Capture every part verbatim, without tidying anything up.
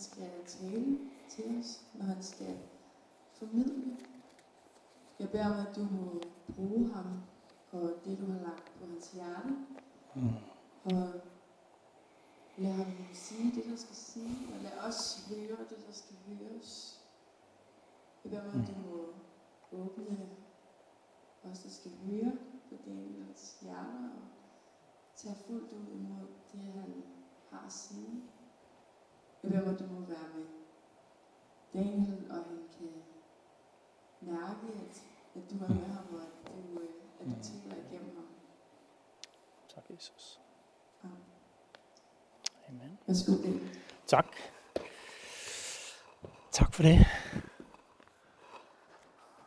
skal tale til os, når han skal formidle. Jeg beder om, at du må bruge ham og det, du har lagt på hans hjerte. Mm. Og lad ham sige det, der skal sige, og lad os høre det, der skal høres. Jeg beder om, at du må åbne os, der skal høre på Daniels hjerte, og tage fuldt ud imod det, han har at sige. Jeg beder om, at du må være med Daniel, og han kan mærke, at, at du er med ham, og at du, at du tænker igennem ham. Tak, Jesus. Amen. Amen. Værsgo. Tak. Tak for det.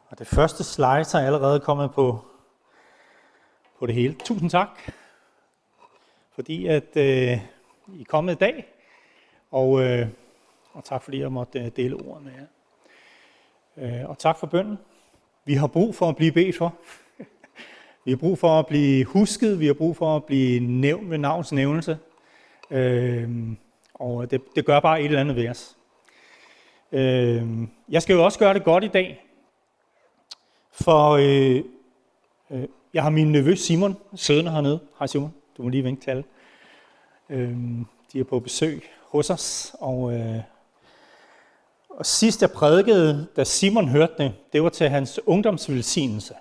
Og det første slide er allerede kommet på, på det hele. Tusind tak, fordi at øh, I er kommet i dag. Og, øh, og tak fordi jeg måtte dele ordet med jer. Øh, og tak for bønnen. Vi har brug for at blive bedt for. Vi har brug for at blive husket. Vi har brug for at blive nævnt ved navns nævnelse. Øh, og det, det gør bare et eller andet ved os. Øh, jeg skal jo også gøre det godt i dag. For øh, øh, jeg har min nevø Simon siddende hernede. Hej Simon, du må lige vinke til alle. Øh, de er på besøg hos os. Og, øh, og sidst jeg prædikede, da Simon hørte det, det var til hans ungdomsvelsignelse.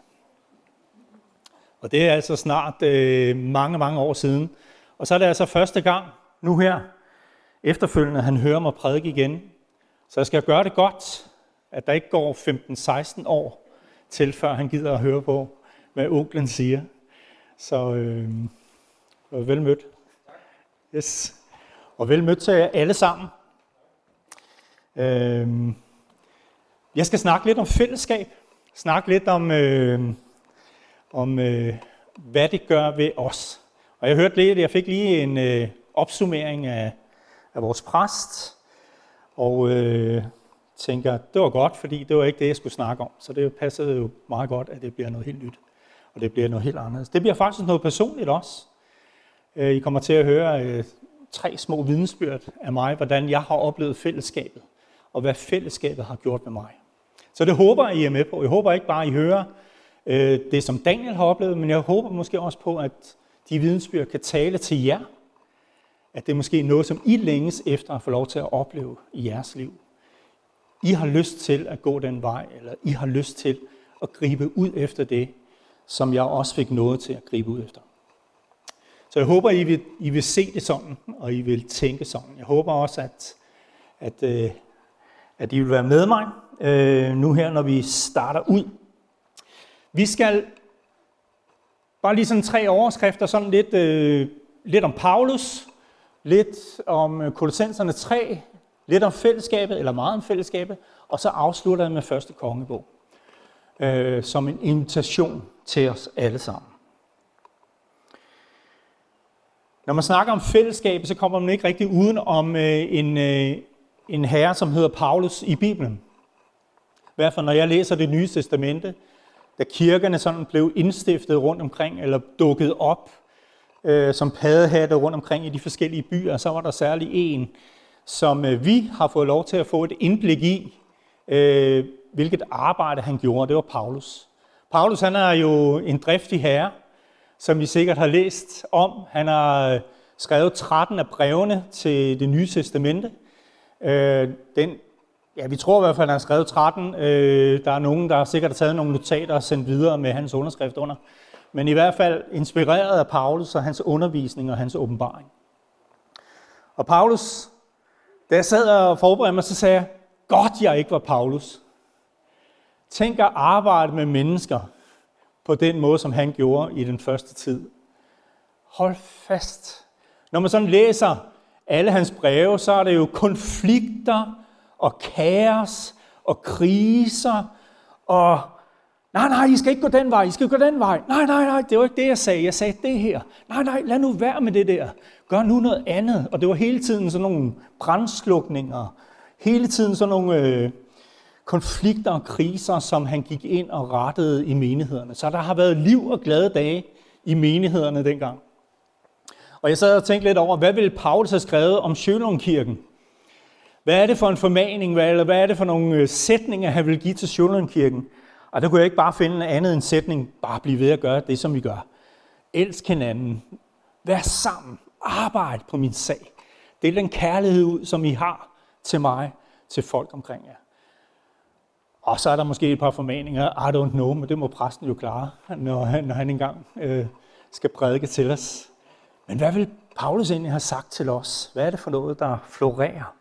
Og det er altså snart øh, mange, mange år siden. Og så er det altså første gang, nu her, efterfølgende, at han hører mig prædike igen. Så jeg skal gøre det godt, at der ikke går femten-seksten år til, før han gider at høre på, hvad onklen siger. Så øh, vel mødt. Yes. Og vel mødt til jer alle sammen. Øh, jeg skal snakke lidt om fællesskab. Snakke lidt om... Øh, om øh, hvad det gør ved os. Og jeg hørte lidt, jeg fik lige en øh, opsummering af, af vores præst, og øh, tænker, det var godt, fordi det var ikke det, jeg skulle snakke om. Så det passede jo meget godt, at det bliver noget helt nyt, og det bliver noget helt anderledes. Det bliver faktisk noget personligt også. Øh, I kommer til at høre øh, tre små vidnesbyrd af mig, hvordan jeg har oplevet fællesskabet, og hvad fællesskabet har gjort med mig. Så det håber I er med på. Jeg håber ikke bare, I hører det, som Daniel har oplevet, men jeg håber måske også på, at de vidensbyrd kan tale til jer, at det er måske noget, som I længes efter at få lov til at opleve i jeres liv. I har lyst til at gå den vej, eller I har lyst til at gribe ud efter det, som jeg også fik noget til at gribe ud efter. Så jeg håber, I vil, I vil se det sådan, og I vil tænke sådan. Jeg håber også, at, at, at I vil være med mig nu her, når vi starter ud. Vi skal bare lige sådan tre overskrifter, sådan lidt, øh, lidt om Paulus, lidt om Kolossenserne tre, lidt om fællesskabet, eller meget om fællesskabet, og så afslutter jeg med første kongebog, øh, som en invitation til os alle sammen. Når man snakker om fællesskabet, så kommer man ikke rigtig uden om øh, en, øh, en herre, som hedder Paulus i Bibelen. I hvert fald når jeg læser Det Nye Testamente, da kirkerne sådan blev indstiftet rundt omkring, eller dukket op øh, som paddehatte rundt omkring i de forskellige byer, så var der særlig en, som øh, vi har fået lov til at få et indblik i, øh, hvilket arbejde han gjorde. Det var Paulus. Paulus, han er jo en driftig herre, som I sikkert har læst om. Han har skrevet tretten af brevene til Det Nye Testamente. Øh, den Ja, vi tror i hvert fald, at han har skrevet tretten. Øh, der er nogen, der sikkert har taget nogle notater og sendt videre med hans underskrift under. Men i hvert fald inspireret af Paulus og hans undervisning og hans åbenbaring. Og Paulus, da jeg sad og forberedte mig, så sagde jeg, godt jeg ikke var Paulus. Tænk at arbejde med mennesker på den måde, som han gjorde i den første tid. Hold fast. Når man sådan læser alle hans breve, så er det jo konflikter, og kaos, og kriser, og nej, nej, I skal ikke gå den vej, I skal gå den vej. Nej, nej, nej, det var ikke det, jeg sagde. Jeg sagde det her. Nej, nej, lad nu være med det der. Gør nu noget andet. Og det var hele tiden sådan nogle brandslukninger, hele tiden sådan nogle øh, konflikter og kriser, som han gik ind og rettede i menighederne. Så der har været liv og glade dage i menighederne dengang. Og jeg sad og tænkte lidt over, hvad ville Paulus have skrevet om Sjølundkirken? Hvad er det for en formaning, eller hvad er det for nogle sætninger, han vil give til Sjølundkirken? Og der kunne jeg ikke bare finde andet end sætning, bare blive ved at gøre det, som vi gør. Elsk hinanden. Vær sammen. Arbejde på min sag. Det er den kærlighed ud, som I har til mig, til folk omkring jer. Og så er der måske et par formaninger, I don't know, men det må præsten jo klare, når han, når han engang øh, skal prædike til os. Men hvad vil Paulus egentlig have sagt til os? Hvad er det for noget, der florerer?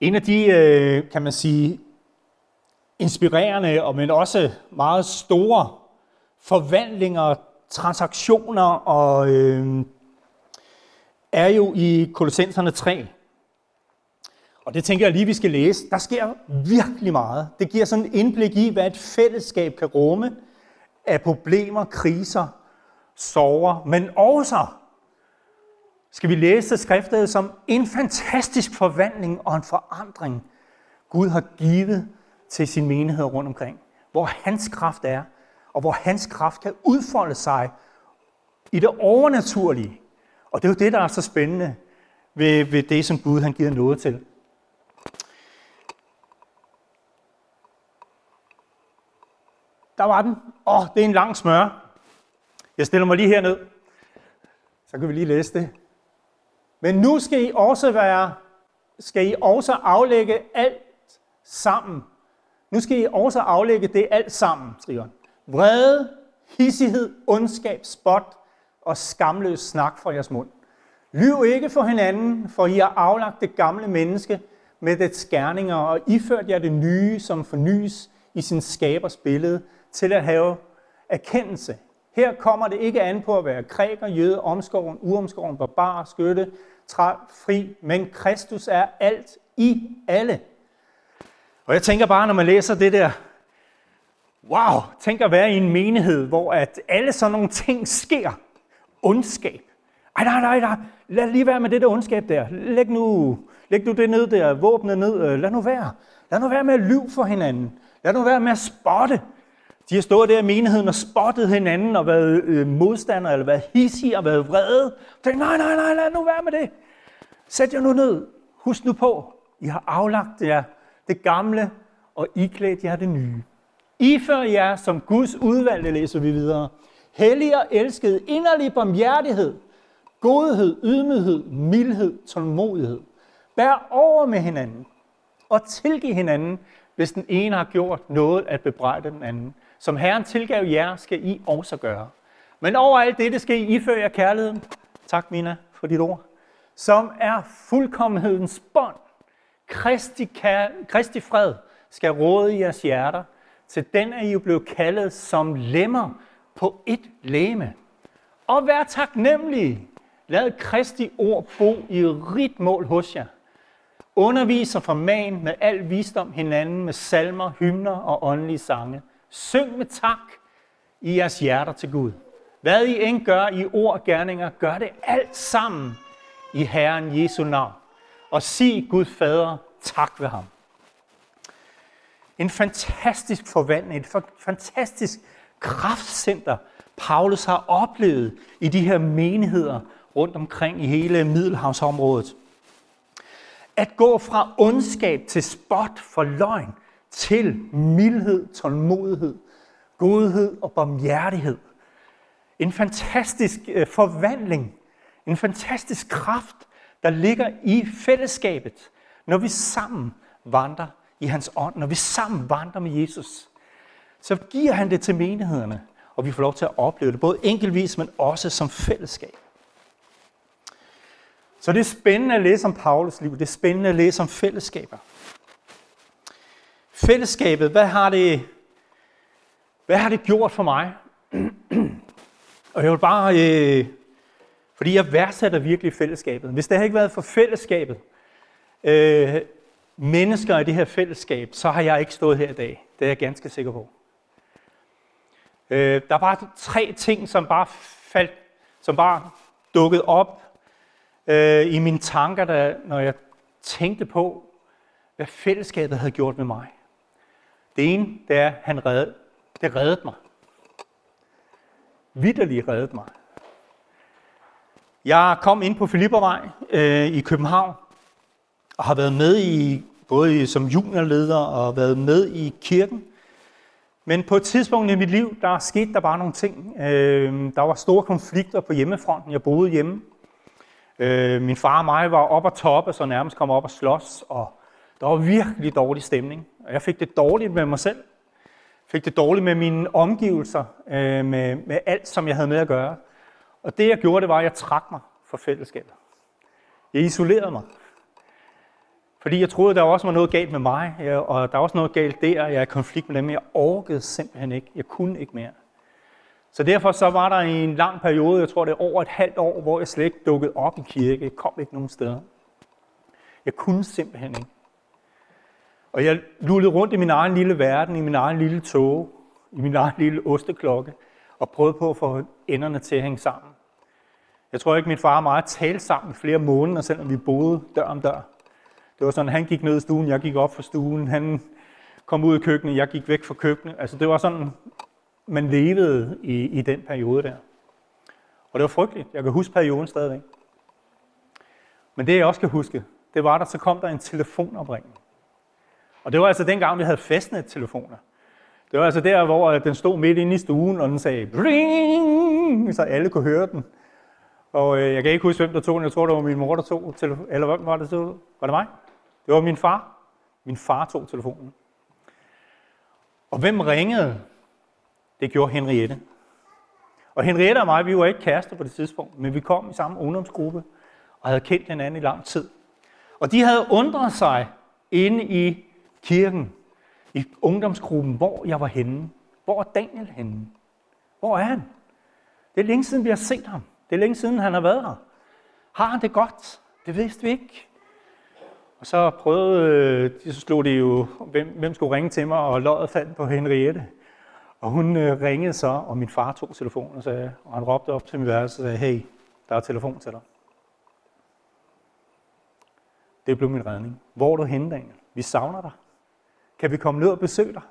En af de, øh, kan man sige, inspirerende, men også meget store forvandlinger, transaktioner, og, øh, er jo i Kolossenserne tre. Og det tænker jeg lige, vi skal læse. Der sker virkelig meget. Det giver sådan en indblik i, hvad et fællesskab kan rumme af problemer, kriser, sorger. Men også skal vi læse skriftet som en fantastisk forvandling og en forandring, Gud har givet til sin menighed rundt omkring. Hvor hans kraft er, og hvor hans kraft kan udfolde sig i det overnaturlige. Og det er jo det, der er så spændende ved, ved det, som Gud han giver noget til. Der var den. Åh, oh, det er en lang smør. Jeg stiller mig lige herned. Så kan vi lige læse det. Men nu skal I også være, skal I også aflægge alt sammen. Nu skal I også aflægge det alt sammen, skriver han. Vrede, hidsighed, ondskab, spot og skamløs snak fra jeres mund. Lyv ikke for hinanden, for I har aflagt det gamle menneske med dets gerninger, og iført jer det nye, som fornyes i sin skabers billede, til at have erkendelse. Her kommer det ikke an på at være græker, jøde, omskåren, uomskåren, barbar, skytte, træl, fri, men Kristus er alt i alle. Og jeg tænker bare, når man læser det der, wow, tænk at være i en menighed, hvor at alle sådan nogle ting sker. Ondskab. Ej, nej, nej, nej. Lad lige være med det der ondskab der. Læg nu, læg nu det ned der, våbnet ned. Lad nu være. Lad nu være med at lyve for hinanden. Lad nu være med at spotte. De har stået der i menigheden og spottet hinanden og været øh, modstandere, eller været hissige og været vrede. Tænk, nej, nej, nej, lad nu være med det. Sæt jer nu ned. Husk nu på, I har aflagt jer det gamle, og iklædt jer det nye. Ifører jer som Guds udvalgte, læser vi videre. Hellige og elskede, inderlig barmhjertighed, godhed, ydmyghed, mildhed, tålmodighed. Bær over med hinanden og tilgiv hinanden, hvis den ene har gjort noget at bebrejde den anden. Som Herren tilgav jer, skal I også gøre. Men over alt dette skal I iføre jer kærligheden. Tak, Mina, for dit ord. Som er fuldkommenhedens bånd. Kristi, kær- Kristi fred skal råde i jeres hjerter. Til den er I jo blevet kaldet som lemmer på ét legeme. Og vær taknemmelige. Lad Kristi ord bo i rigt mål hos jer. Undervis og forman med al visdom hinanden med salmer, hymner og åndelige sange. Syng med tak i jeres hjerter til Gud. Hvad I end gør i ord og gerninger, gør det alt sammen i Herren Jesu navn. Og sig Gud Fader tak ved ham. En fantastisk forvandling, et fantastisk kraftcenter, Paulus har oplevet i de her menigheder rundt omkring i hele Middelhavsområdet. At gå fra ondskab til spot for løgn, til mildhed, tålmodighed, godhed og barmhjertighed. En fantastisk forvandling, en fantastisk kraft, der ligger i fællesskabet, når vi sammen vandrer i hans ånd. Når vi sammen vandrer med Jesus, så giver han det til menighederne, og vi får lov til at opleve det, både enkeltvis, men også som fællesskab. Så det er spændende at læse om Paulus liv, det er spændende at læse om fællesskaber. Fællesskabet, hvad har det, hvad har det gjort for mig? Og jeg vil bare, øh, fordi jeg værdsætter virkelig fællesskabet. Hvis det havde ikke været for fællesskabet, øh, mennesker i det her fællesskab, så har jeg ikke stået her i dag. Det er jeg ganske sikker på. Øh, der er bare tre ting, som bare faldt, som bare dukkede op øh, i mine tanker, da, når jeg tænkte på, hvad fællesskabet havde gjort med mig. Det ene, det er, han reddede, det reddede mig. Vitterligt reddede mig. Jeg kom ind på Filippervej øh, i København, og har været med i, både som juniorleder og været med i kirken. Men på et tidspunkt i mit liv, der skete der bare nogle ting. Øh, der var store konflikter på hjemmefronten. Jeg boede hjemme. Øh, min far og mig var op og toppe, så nærmest kom op og slås, og der var virkelig dårlig stemning. Og jeg fik det dårligt med mig selv. Fik det dårligt med mine omgivelser, øh, med, med alt, som jeg havde med at gøre. Og det, jeg gjorde, det var, at jeg trak mig fra fællesskabet. Jeg isolerede mig. Fordi jeg troede, der også var noget galt med mig, og der var også noget galt der, og jeg er i konflikt med dem. Jeg orkede simpelthen ikke. Jeg kunne ikke mere. Så derfor så var der en lang periode, jeg tror det er over et halvt år, hvor jeg slet ikke dukkede op i kirke. Jeg kom ikke nogen steder. Jeg kunne simpelthen ikke. Og jeg lullede rundt i min egen lille verden, i min egen lille tåge, i min egen lille osteklokke, og prøvede på at få enderne til at hænge sammen. Jeg tror ikke, min far og mig talte sammen flere måneder, selvom vi boede dør om dør. Det var sådan, han gik ned i stuen, jeg gik op fra stuen, han kom ud i køkkenet, jeg gik væk fra køkkenet. Altså det var sådan, man levede i, i den periode der. Og det var frygteligt. Jeg kan huske perioden stadigvæk. Men det jeg også kan huske, det var, at så kom der en telefonopringning. Og det var altså dengang, vi havde fastnettelefoner. Det var altså der, hvor den stod midt inde i stuen, og den sagde bling, så alle kunne høre den. Og øh, jeg kan ikke huske, hvem der tog den. Jeg tror, det var min mor, der tog telefonen. Eller hvem var det? Var det mig? Det var min far. Min far tog telefonen. Og hvem ringede? Det gjorde Henriette. Og Henriette og mig, vi var ikke kærester på det tidspunkt, men vi kom i samme ungdomsgruppe og havde kendt hinanden i lang tid. Og de havde undret sig inde i kirken, i ungdomsgruppen, hvor jeg var henne. Hvor er Daniel henne? Hvor er han? Det er længe siden, vi har set ham. Det er længe siden, han har været her. Har han det godt? Det vidste vi ikke. Og så prøvede, så slog det jo, hvem, hvem skulle ringe til mig, og løjet fandt på Henriette. Og hun ringede så, og min far tog telefonen og sagde, og han råbte op til min værelse og sagde, hey, der er telefon til dig. Det blev min redning. Hvor er du henne, Daniel? Vi savner dig. Kan vi komme ned og besøge dig?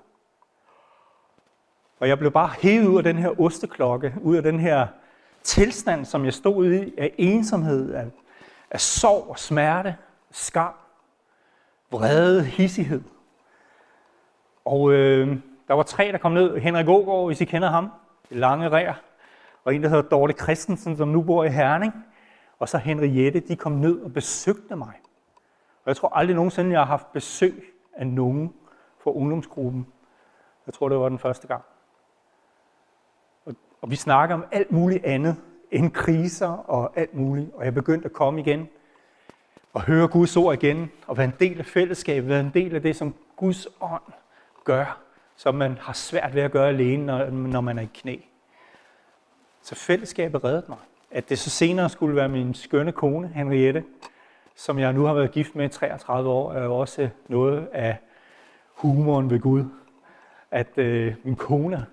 Og jeg blev bare hævet ud af den her osteklokke, ud af den her tilstand, som jeg stod i, af ensomhed, af, af sorg og smerte, skam, vrede, hissighed. Og øh, der var tre, der kom ned. Henrik Ågaard, hvis I kender ham, Lange Ræer, og en, der hedder Dorte Christensen, som nu bor i Herning, og så Henriette, de kom ned og besøgte mig. Og jeg tror aldrig nogensinde, jeg har haft besøg af nogen fra ungdomsgruppen. Jeg tror, det var den første gang. Og vi snakker om alt muligt andet end kriser og alt muligt. Og jeg begyndte at komme igen og høre Guds ord igen. Og være en del af fællesskabet, være en del af det, som Guds ånd gør. Som man har svært ved at gøre alene, når, når man er i knæ. Så fællesskabet reddede mig. At det så senere skulle være min skønne kone, Henriette, som jeg nu har været gift med i treogtredive år, er også noget af humoren ved Gud. At øh, min kone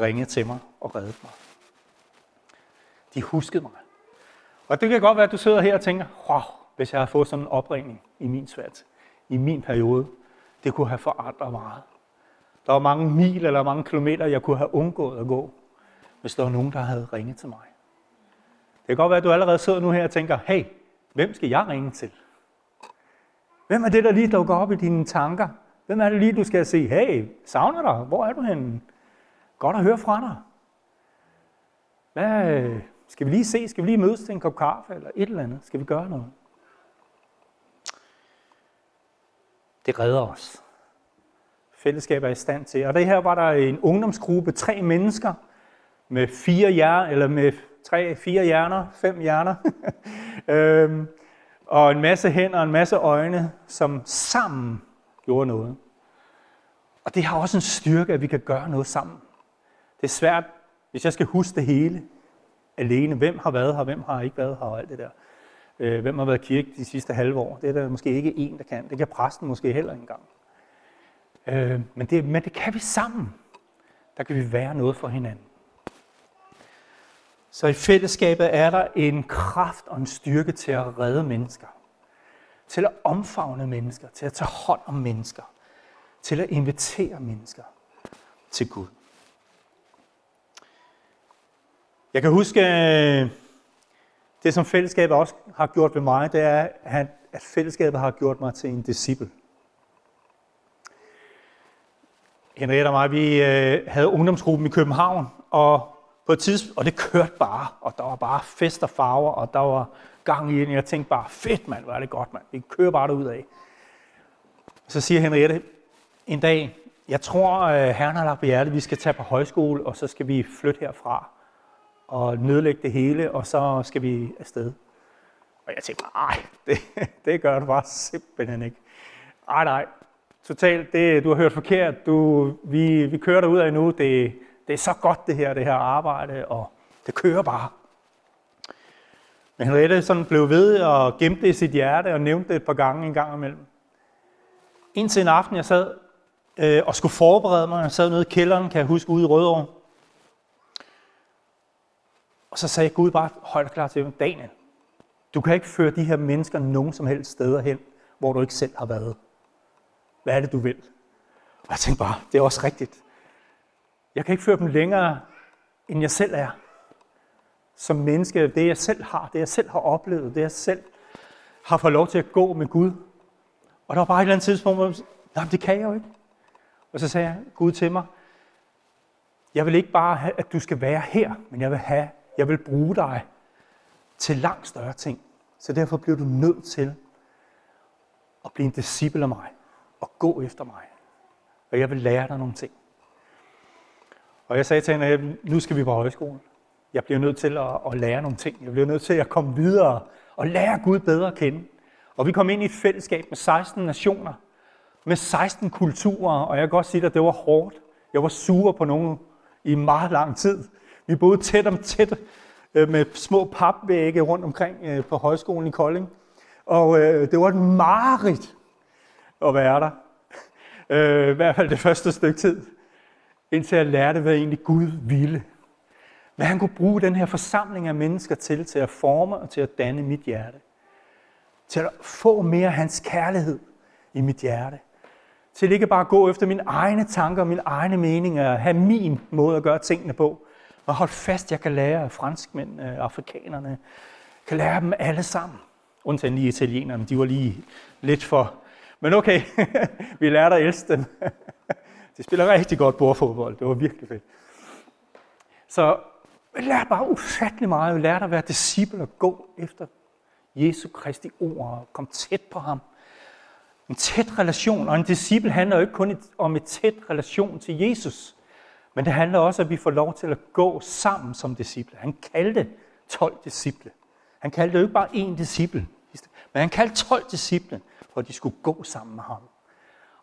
ringede til mig og reddede mig. De huskede mig. Og det kan godt være, at du sidder her og tænker, wow, hvis jeg havde fået sådan en opringning i min svært, i min periode, det kunne have forandret meget. Der var mange mil eller mange kilometer, jeg kunne have undgået at gå, hvis der var nogen, der havde ringet til mig. Det kan godt være, at du allerede sidder nu her og tænker, hey, hvem skal jeg ringe til? Hvem er det, der lige dukker op i dine tanker? Hvem er det lige, du skal sige, hey, savner dig, hvor er du henne? Godt at høre fra dig. Hvad, skal vi lige se? Skal vi lige mødes til en kop kaffe eller et eller andet? Skal vi gøre noget? Det redder os. Fællesskab er i stand til. Og det her var der en ungdomsgruppe, tre mennesker med fire hjerner, eller med tre, fire hjerner, fem hjerner. øhm, og en masse hænder og en masse øjne, som sammen gjorde noget. Og det har også en styrke, at vi kan gøre noget sammen. Det er svært, hvis jeg skal huske det hele alene. Hvem har været her, hvem har ikke været her og alt det der. Hvem har været kirke de sidste halve år. Det er der måske ikke en, der kan. Det kan præsten måske heller ikke engang. Men det, men det kan vi sammen. Der kan vi være noget for hinanden. Så i fællesskabet er der en kraft og en styrke til at redde mennesker. Til at omfavne mennesker. Til at tage hånd om mennesker. Til at invitere mennesker til Gud. Jeg kan huske, det som fællesskabet også har gjort ved mig, det er, at at fællesskabet har gjort mig til en disciple. Henriette og mig, vi øh, havde ungdomsgruppen i København, og på et tidspunkt, og det kørte bare, og der var bare fest og farver, og der var gang i den, og jeg tænkte bare, fedt mand, hvor er det godt mand, vi kører bare derudad. Så siger Henriette en dag, jeg tror, Herren har lagt på hjertet, vi skal tage på højskole, og så skal vi flytte herfra, og nedlægge det hele, og så skal vi afsted. Og jeg tænkte, nej, det, det gør du bare simpelthen ikke. Ej, nej, totalt, det, du har hørt forkert, du, vi, vi kører derudad nu, det Det er så godt det her, det her arbejde, og det kører bare. Men Henriette sådan blev ved og gemte det i sit hjerte og nævnte det et par gange en gang imellem. Indtil en aften, jeg sad øh, og skulle forberede mig, jeg sad nede i kælderen, kan jeg huske, ude i Rødovre. Og så sagde Gud bare, hold klar til mig, Daniel, du kan ikke føre de her mennesker nogen som helst steder hen, hvor du ikke selv har været. Hvad er det, du vil? Og jeg tænkte bare, det er også rigtigt. Jeg kan ikke føre dem længere, end jeg selv er. Som menneske, det jeg selv har, det jeg selv har oplevet, det jeg selv har fået lov til at gå med Gud. Og der var bare et eller andet tidspunkt, hvor jeg sagde, nej, det kan jeg jo ikke. Og så sagde jeg, Gud til mig, jeg vil ikke bare have, at du skal være her, men jeg vil have, jeg vil bruge dig til langt større ting. Så derfor bliver du nødt til at blive en disciple af mig, og gå efter mig. Og jeg vil lære dig nogle ting. Og jeg sagde til hende, nu skal vi på højskolen. Jeg bliver nødt til at, at lære nogle ting. Jeg bliver nødt til at komme videre og lære Gud bedre at kende. Og vi kom ind i et fællesskab med seksten nationer, med seksten kulturer, og jeg kan godt sige, at det var hårdt. Jeg var sur på nogen i meget lang tid. Vi boede tæt om tæt med små papvægge rundt omkring på højskolen i Kolding. Og det var et mareridt at være der. I hvert fald det første stykke tid. Indtil jeg lærte, hvad egentlig Gud ville. Hvad han kunne bruge den her forsamling af mennesker til, til at forme og til at danne mit hjerte. Til at få mere hans kærlighed i mit hjerte. Til ikke bare at gå efter mine egne tanker og mine egne meninger, og have min måde at gøre tingene på. Og holde fast, jeg kan lære af franskmændene, afrikanerne. Jeg kan lære dem alle sammen. Undtagen lige italienerne, de var lige lidt for... Men okay, vi lærte at elske dem. De spiller rigtig godt bordfodbold. Det var virkelig fedt. Så jeg lærte bare ufattelig meget. Jeg lærte at være disciple og gå efter Jesu Kristi ord og komme tæt på ham. En tæt relation. Og en disciple handler jo ikke kun om en tæt relation til Jesus. Men det handler også om, at vi får lov til at gå sammen som disciple. Han kaldte tolv disciple. Han kaldte jo ikke bare én disciple. Men han kaldte tolv disciple, for at de skulle gå sammen med ham.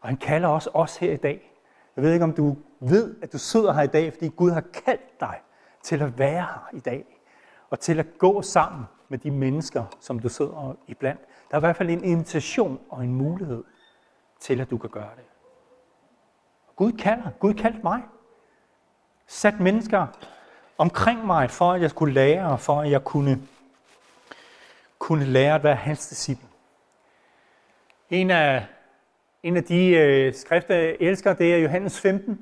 Og han kalder også os her i dag. Jeg ved ikke, om du ved, at du sidder her i dag, fordi Gud har kaldt dig til at være her i dag, og til at gå sammen med de mennesker, som du sidder iblandt. Der er i hvert fald en invitation og en mulighed til, at du kan gøre det. Gud kalder. Gud kaldte mig. Sat mennesker omkring mig, for at jeg skulle lære, og for at jeg kunne, kunne lære at være hans disciple. En af En af de øh, skrifter, jeg elsker, det er Johannes femten.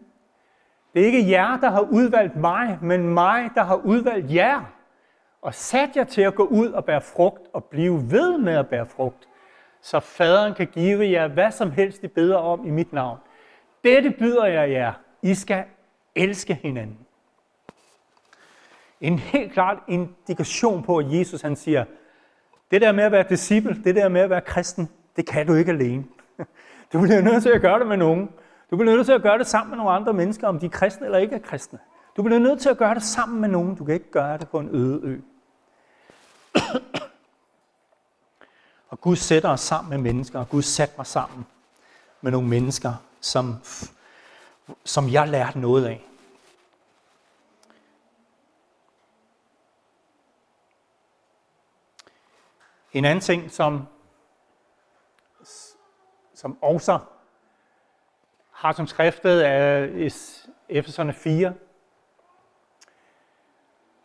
Det er ikke jer, der har udvalgt mig, men mig, der har udvalgt jer. Og sat jer til at gå ud og bære frugt, og blive ved med at bære frugt, så faderen kan give jer hvad som helst, I beder om i mit navn. Dette byder jeg jer. I skal elske hinanden. En helt klart indikation på, at Jesus han siger, det der med at være disciple, det der med at være kristen, det kan du ikke alene. Du bliver nødt til at gøre det med nogen. Du bliver nødt til at gøre det sammen med nogle andre mennesker, om de er kristne eller ikke er kristne. Du bliver nødt til at gøre det sammen med nogen. Du kan ikke gøre det på en øde ø. Og Gud sætter os sammen med mennesker, og Gud satte mig sammen med nogle mennesker, som, som jeg lærte noget af. En anden ting, som som også har som skriftet af Epheserne fire.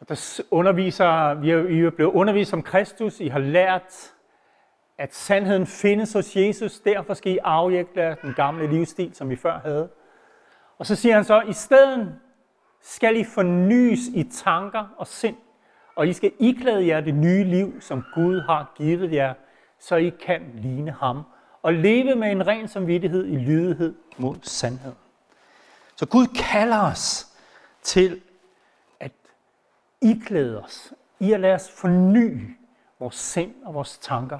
Og der underviser, vi er blevet undervist som Kristus. I har lært, at sandheden findes hos Jesus. Derfor skal I afjægte den gamle livsstil, som I før havde. Og så siger han så, i stedet skal I fornyes i tanker og sind. Og I skal iklæde jer det nye liv, som Gud har givet jer så I kan ligne ham, og leve med en ren samvittighed i lydighed mod sandheden. Så Gud kalder os til at iklæde os, i at lade os forny vores sind og vores tanker.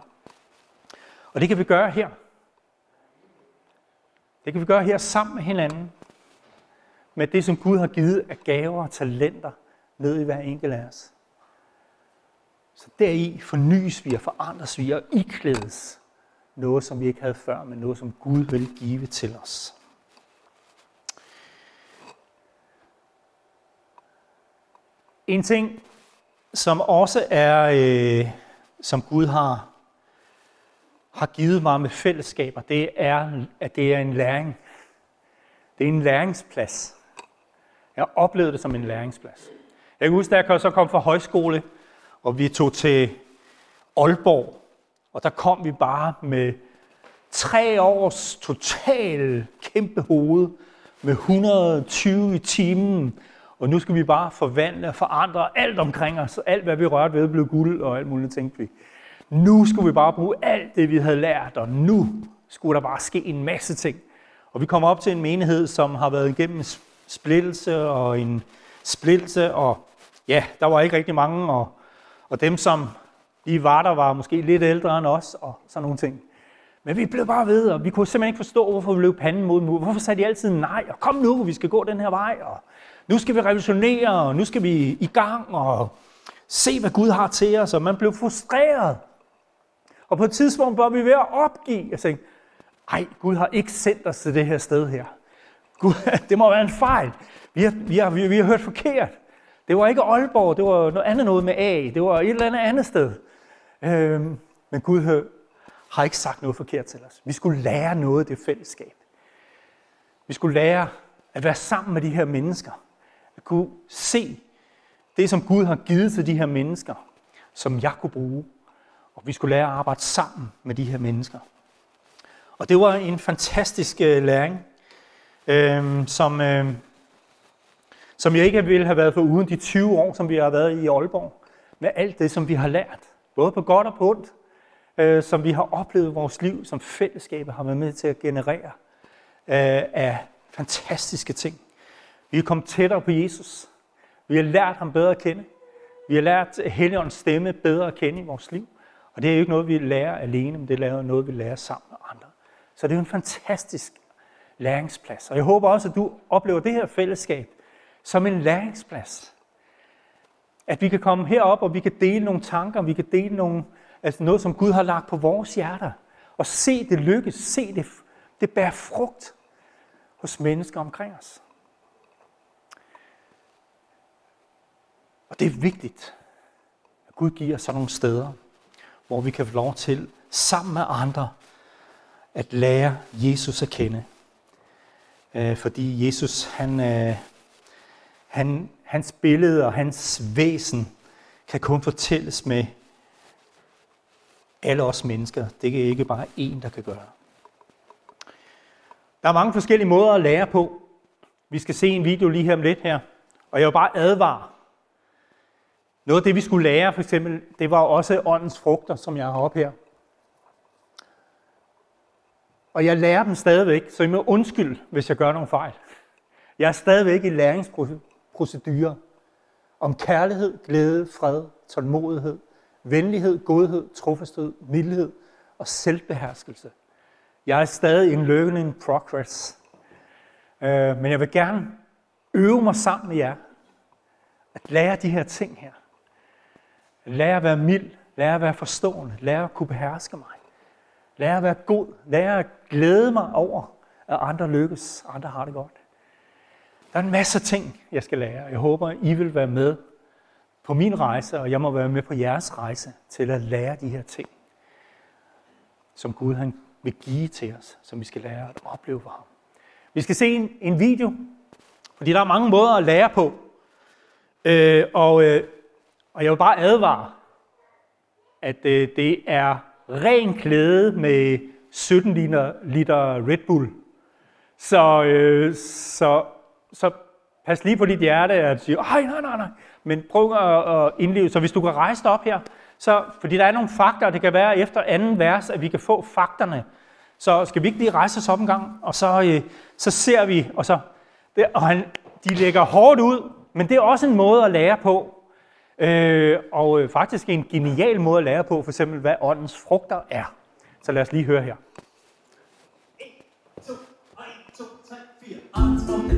Og det kan vi gøre her. Det kan vi gøre her sammen med hinanden, med det, som Gud har givet af gaver og talenter ned i hver enkelt af os. Så deri fornyes vi og forandres vi og iklædes noget, som vi ikke havde før, men noget, som Gud vil give til os. En ting, som også er, øh, som Gud har, har givet mig med fællesskaber, det er, at det er en læring. Det er en læringsplads. Jeg oplevede det som en læringsplads. Jeg kan huske, at jeg så kom fra højskole, og vi tog til Aalborg, og der kom vi bare med tre års total kæmpe hoved, med et hundrede og tyve i timen, og nu skal vi bare forvandle og forandre alt omkring os. Alt, hvad vi rørte ved, blev guld, og alt muligt, tænkte vi. Nu skulle vi bare bruge alt det, vi havde lært, og nu skulle der bare ske en masse ting. Og vi kommer op til en menighed, som har været igennem en splittelse og en splittelse, og ja, der var ikke rigtig mange, og, og dem, som lige var der, var måske lidt ældre end os, og sådan nogle ting. Men vi blev bare ved, og vi kunne simpelthen ikke forstå, hvorfor vi løb panden mod mur. Hvorfor sagde de altid nej, og kom nu, vi skal gå den her vej, og nu skal vi revolutionere, og nu skal vi i gang, og se, hvad Gud har til os, og man blev frustreret. Og på et tidspunkt var vi ved at opgive, og tænkte, ej, Gud har ikke sendt os til det her sted her. Gud, det må være en fejl. Vi har, vi, har, vi har hørt forkert. Det var ikke Aalborg, det var noget andet noget med A. Det var et eller andet andet sted. Øhm, men Gud har ikke sagt noget forkert til os. Vi skulle lære noget af det fællesskab. Vi skulle lære at være sammen med de her mennesker. At kunne se det, som Gud har givet til de her mennesker, som jeg kunne bruge. Og vi skulle lære at arbejde sammen med de her mennesker. Og det var en fantastisk øh, læring, øh, som, øh, som jeg ikke ville have været for uden de tyve år, som vi har været i Aalborg, med alt det, som vi har lært, både på godt og på ondt, øh, som vi har oplevet i vores liv, som fællesskabet har været med til at generere øh, af fantastiske ting. Vi er kommet tættere på Jesus. Vi har lært ham bedre at kende. Vi har lært Helligåndens stemme bedre at kende i vores liv. Og det er jo ikke noget, vi lærer alene, men det er noget, vi lærer sammen med andre. Så det er jo en fantastisk læringsplads. Og jeg håber også, at du oplever det her fællesskab som en læringsplads. At vi kan komme herop, og vi kan dele nogle tanker, vi kan dele nogle, altså noget, som Gud har lagt på vores hjerter. Og se det lykkes, se det, det bærer frugt hos mennesker omkring os. Og det er vigtigt, at Gud giver os sådan nogle steder, hvor vi kan få lov til, sammen med andre, at lære Jesus at kende. Øh, fordi Jesus, han, øh, han, hans billede og hans væsen, kan kun fortælles med alle os mennesker. Det er ikke bare én, der kan gøre. Der er mange forskellige måder at lære på. Vi skal se en video lige her om lidt her, og jeg vil bare advare. Noget af det, vi skulle lære, for eksempel, det var også åndens frugter, som jeg har op her. Og jeg lærer dem stadigvæk, så I må undskylde, hvis jeg gør nogle fejl. Jeg er stadigvæk i læringsprocedurer om kærlighed, glæde, fred, tålmodighed, venlighed, godhed, trofasthed, mildhed og selvbeherskelse. Jeg er stadig en learning progress. Men jeg vil gerne øve mig sammen med jer at lære de her ting her. Lære at være mild, lære at være forstående, lære at kunne beherske mig. Lære at være god, lære at glæde mig over, at andre lykkes, andre har det godt. Der er en masse ting, jeg skal lære. Jeg håber, I vil være med på min rejse, og jeg må være med på jeres rejse til at lære de her ting, som Gud han vil give til os, som vi skal lære at opleve for ham. Vi skal se en, en video, fordi der er mange måder at lære på. Øh, og, øh, og jeg vil bare advare, at øh, det er ren klæde med sytten liter Red Bull. Så, øh, så, så pas lige på dit hjerte, at sige, nej, nej, nej, Men prøv at indleve. Så hvis du kan rejse dig op her, så, fordi der er nogle fakter, og det kan være efter anden vers, at vi kan få fakterne. Så skal vi ikke lige rejse os op en gang, og så, øh, så ser vi, og, så, det, og han, de lægger hårdt ud, men det er også en måde at lære på, øh, og øh, faktisk en genial måde at lære på, for eksempel hvad åndens frugter er. Så lad os lige høre her. en, to, tre, fire, åndens frugter.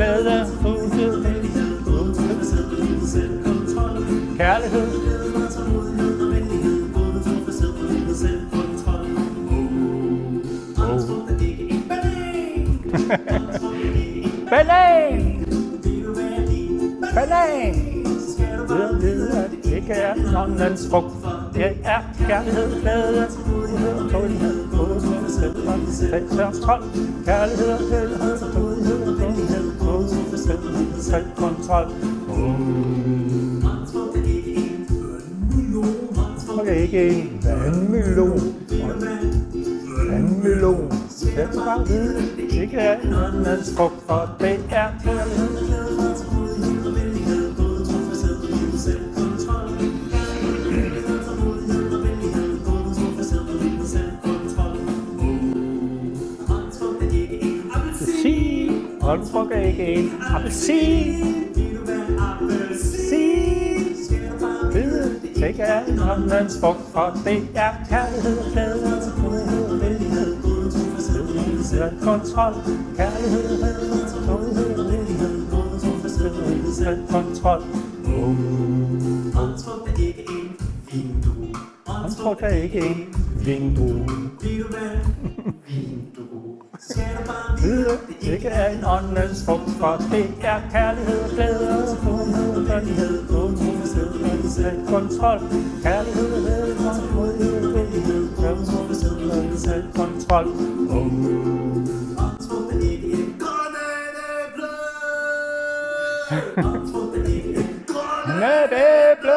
Glæde, frugtighed, kærlighed, banan, banan, ved vide, at det ikke er nogen andens frugt. Det er kærlighed, glæde, frugtighed, tålighed, gode, selvkontrol, kærlighed, glæde, frugtighed, tålighed, selvkontrol. Og ikke en vandmelon. Vandmelon. Det er bare vidt. Ikke er en andens frugt, for det er kærlighed. Håndfrugt er ikke en appelsin. Appelsin. Hvide, det ikke er en håndens frugt, for det er kærlighed, glæde, til godhed og villighed. Kontrol, kærlighed, glæde, til godhed og villighed. Kontrol. Håndfrugt er ikke en vindue. Håndfrugt er ikke en vindue. Vide, det ikke er en åndens frugt, for det er kærlighed, glæde, godhed, venlighed, selvkontrol. Kærlighed, glæde, godhed, venlighed, selvkontrol. Åndsfrugt er ikke en grønæble. Åndsfrugt er ikke en grønæble.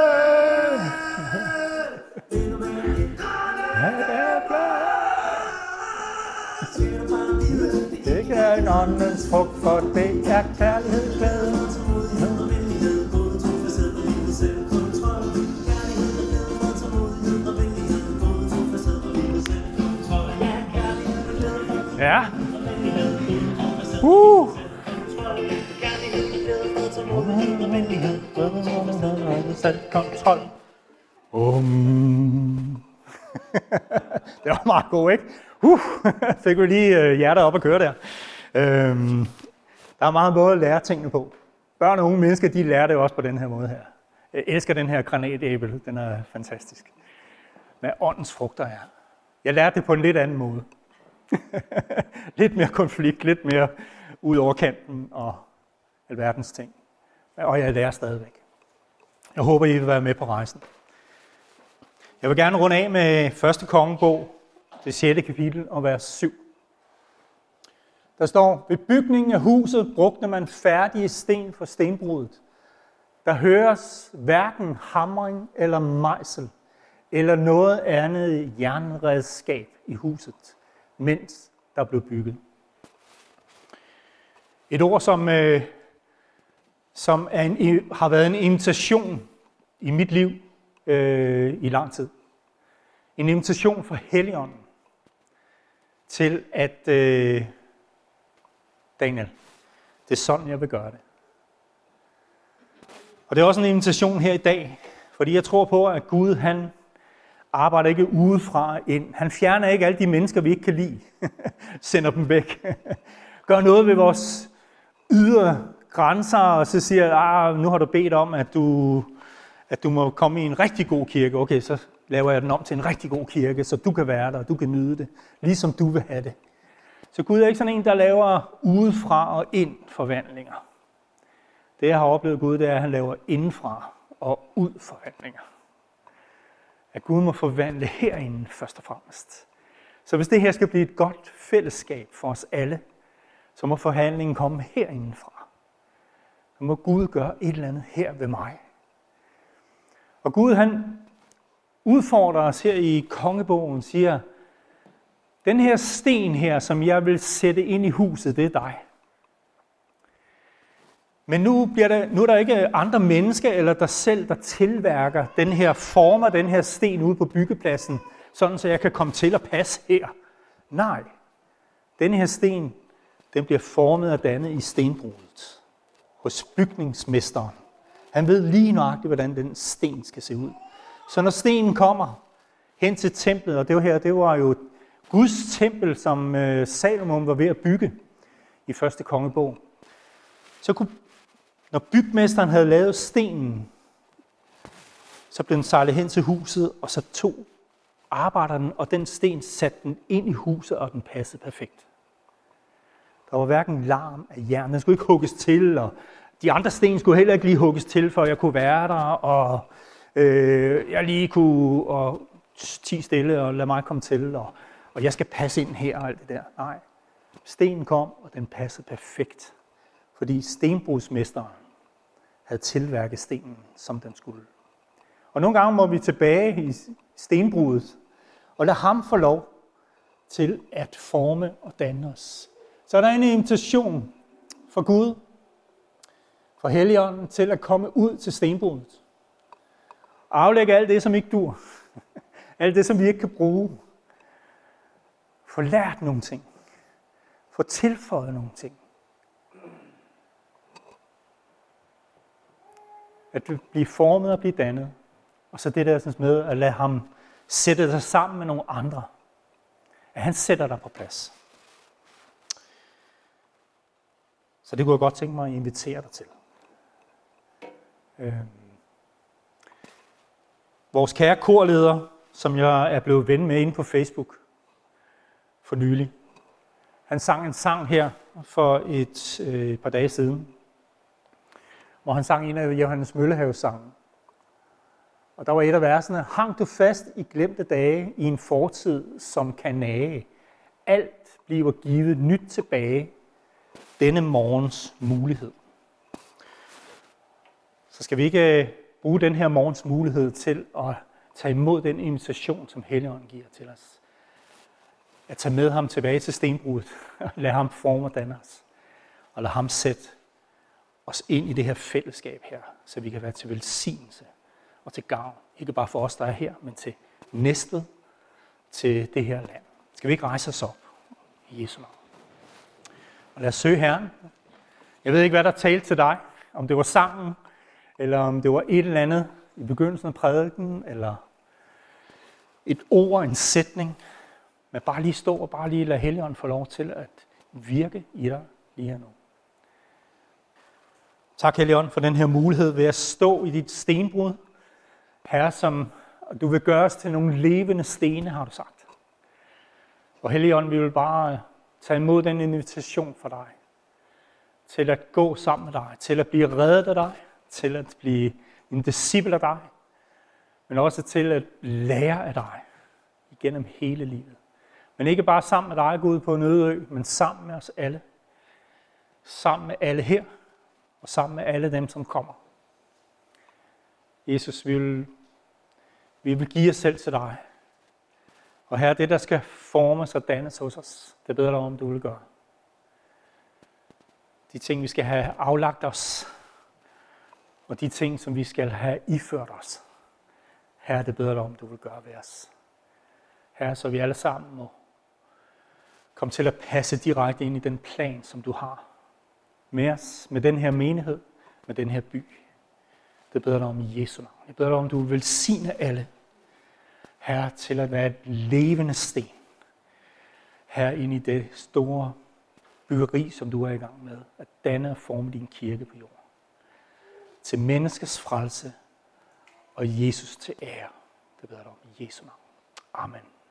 En åndens frugt, for det er kærlighed, glæde, tålmodighed og venlighed, både tro, facet og livet, selvkontrol. Kærlighed, glæde, tålmodighed og venlighed, både tro, facet og livet, selvkontrol. Ja, kærlighed, glæde, tålmodighed og venlighed, både tro, facet og livet, selvkontrol. Kærlighed, glæde, tålmodighed og venlighed, både tro, facet og livet, selvkontrol. Det var meget god, ikke? Uh, fik vi lige hjertet op at køre der. Øhm, der er meget måde at lære tingene på. Børn og unge mennesker, de lærer det også på den her måde her. Jeg elsker den her granatæble, den er fantastisk. Hvad åndens frugter er. Jeg lærte det på en lidt anden måde. Lidt mere konflikt, lidt mere ud over kanten og alverdens ting. Og jeg lærer stadigvæk. Jeg håber, I vil være med på rejsen. Jeg vil gerne runde af med første kongebog, det sjette kapitel og vers syv. Der står, ved bygningen af huset brugte man færdige sten for stenbruddet. Der høres hverken hamring eller mejsel, eller noget andet jernredskab i huset, mens der blev bygget. Et ord, som, øh, som er en, har været en invitation i mit liv øh, i lang tid. En invitation fra Helligånden til at, øh, Daniel, det er sådan, jeg vil gøre det. Og det er også en invitation her i dag, fordi jeg tror på, at Gud, han arbejder ikke udefra ind. Han fjerner ikke alle de mennesker, vi ikke kan lide. Sender dem væk. Gør noget ved vores ydre grænser, og så siger, ah, nu har du bedt om, at du, at du må komme i en rigtig god kirke. Okay, så laver jeg den om til en rigtig god kirke, så du kan være der, og du kan nyde det, ligesom du vil have det. Så Gud er ikke sådan en, der laver udefra og ind forvandlinger. Det, jeg har oplevet Gud, det er, at han laver indenfra og ud forvandlinger. At Gud må forvandle herinde først og fremmest. Så hvis det her skal blive et godt fællesskab for os alle, så må forhandlingen komme herindefra. Så må Gud gøre et eller andet her ved mig. Og Gud, han udfordrer os her i Kongebogen, siger, den her sten her, som jeg vil sætte ind i huset, det er dig. Men nu, bliver der, nu er der ikke andre mennesker eller dig selv, der tilværker den her, former den her sten ude på byggepladsen, sådan så jeg kan komme til at passe her. Nej, den her sten, den bliver formet og dannet i stenbruddet hos bygningsmesteren. Han ved lige nøjagtigt, hvordan den sten skal se ud. Så når stenen kommer hen til templet, og det var her, det var jo Guds tempel, som Salomon var ved at bygge i første kongebog, så kunne, når bygmesteren havde lavet stenen, så blev den sejlet hen til huset, og så tog arbejderen, og den sten satte den ind i huset, og den passede perfekt. Der var hverken larm af jern, den skulle ikke hugges til, og de andre sten skulle heller ikke lige hugges til, for jeg kunne være der, og øh, jeg lige kunne og ti stille og lade mig komme til, og, og jeg skal passe ind her og alt det der. Nej, stenen kom, og den passede perfekt, fordi stenbrugsmesteren havde tilværket stenen, som den skulle. Og nogle gange må vi tilbage i stenbrudet og lade ham få lov til at forme og danne os. Så der er en invitation fra Gud, fra Helligånden, til at komme ud til stenbrudet. Aflægge alt det, som ikke dur. Alt det, som vi ikke kan bruge. Få lært nogle ting. Få tilføjet nogle ting. At blive formet og blive dannet. Og så det der synes med at lade ham sætte sig sammen med nogle andre. At han sætter dig på plads. Så det kunne jeg godt tænke mig at invitere dig til. Øh. Vores kære korleder, som jeg er blevet ven med inde på Facebook for nylig, han sang en sang her for et, øh, et par dage siden, hvor han sang en af Johannes Møllehaves sange. Og der var et af versene, hang du fast i glemte dage i en fortid, som kan nage. Alt bliver givet nyt tilbage. Denne morgens mulighed. Så skal vi ikke bruge den her morgens mulighed til at tage imod den invitation, som Helligånden giver til os. At tage med ham tilbage til stenbrudet, og lade ham forme og danne os, og lade ham sætte os ind i det her fællesskab her, så vi kan være til velsignelse og til gavn. Ikke bare for os, der er her, men til næstet, til det her land. Skal vi ikke rejse os op i Jesu navn? Og lad os søge Herren. Jeg ved ikke, hvad der talte til dig. Om det var sangen, eller om det var et eller andet i begyndelsen af prædiken, eller et ord, en sætning. Men bare lige stå og bare lige lade Helligånden få lov til at virke i dig lige her nu. Tak Helligånden for den her mulighed ved at stå i dit stenbrud. Herre, som du vil gøre os til nogle levende stene, har du sagt. Og Helligånden, vi vil bare tag imod den invitation fra dig, til at gå sammen med dig, til at blive reddet af dig, til at blive en disciple af dig, men også til at lære af dig igennem hele livet. Men ikke bare sammen med dig, Gud, på en øde ø, men sammen med os alle. Sammen med alle her, og sammen med alle dem, som kommer. Jesus, vi vil, vi vil give os selv til dig. Og Herre, det der skal formes og dannes hos os, det beder dig om, du vil gøre. De ting, vi skal have aflagt os, og de ting, som vi skal have iført os, Herre, det beder dig om, du vil gøre ved os. Herre, så vi alle sammen må komme til at passe direkte ind i den plan, som du har med os, med den her menighed, med den her by. Det beder dig om i Jesu navn. Jeg beder dig om, du vil velsigne alle. Herre, til at være et levende sten herinde i det store byggeri, som du er i gang med, at danne og forme din kirke på jorden. Til menneskets frelse og Jesus til ære. Det beder jeg dig om i Jesu navn. Amen.